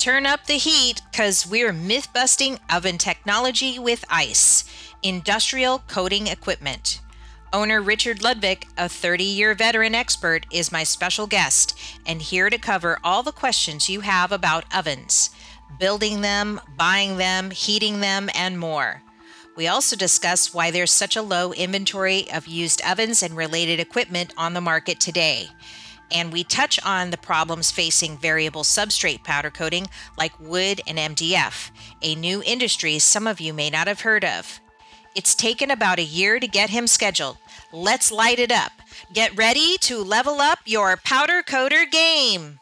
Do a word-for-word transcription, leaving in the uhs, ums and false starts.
Turn up the heat, because we're myth-busting oven technology with ICE, Industrial Coating Equipment. Owner Richard Ludvick, a thirty-year veteran expert, is my special guest and here to cover all the questions you have about ovens, building them, buying them, heating them, and more. We also discuss why there's such a low inventory of used ovens and related equipment on the market today. And we touch on the problems facing variable substrate powder coating like wood and M D F, a new industry some of you may not have heard of. It's taken about a year to get him scheduled. Let's light it up. Get ready to level up your powder coater game.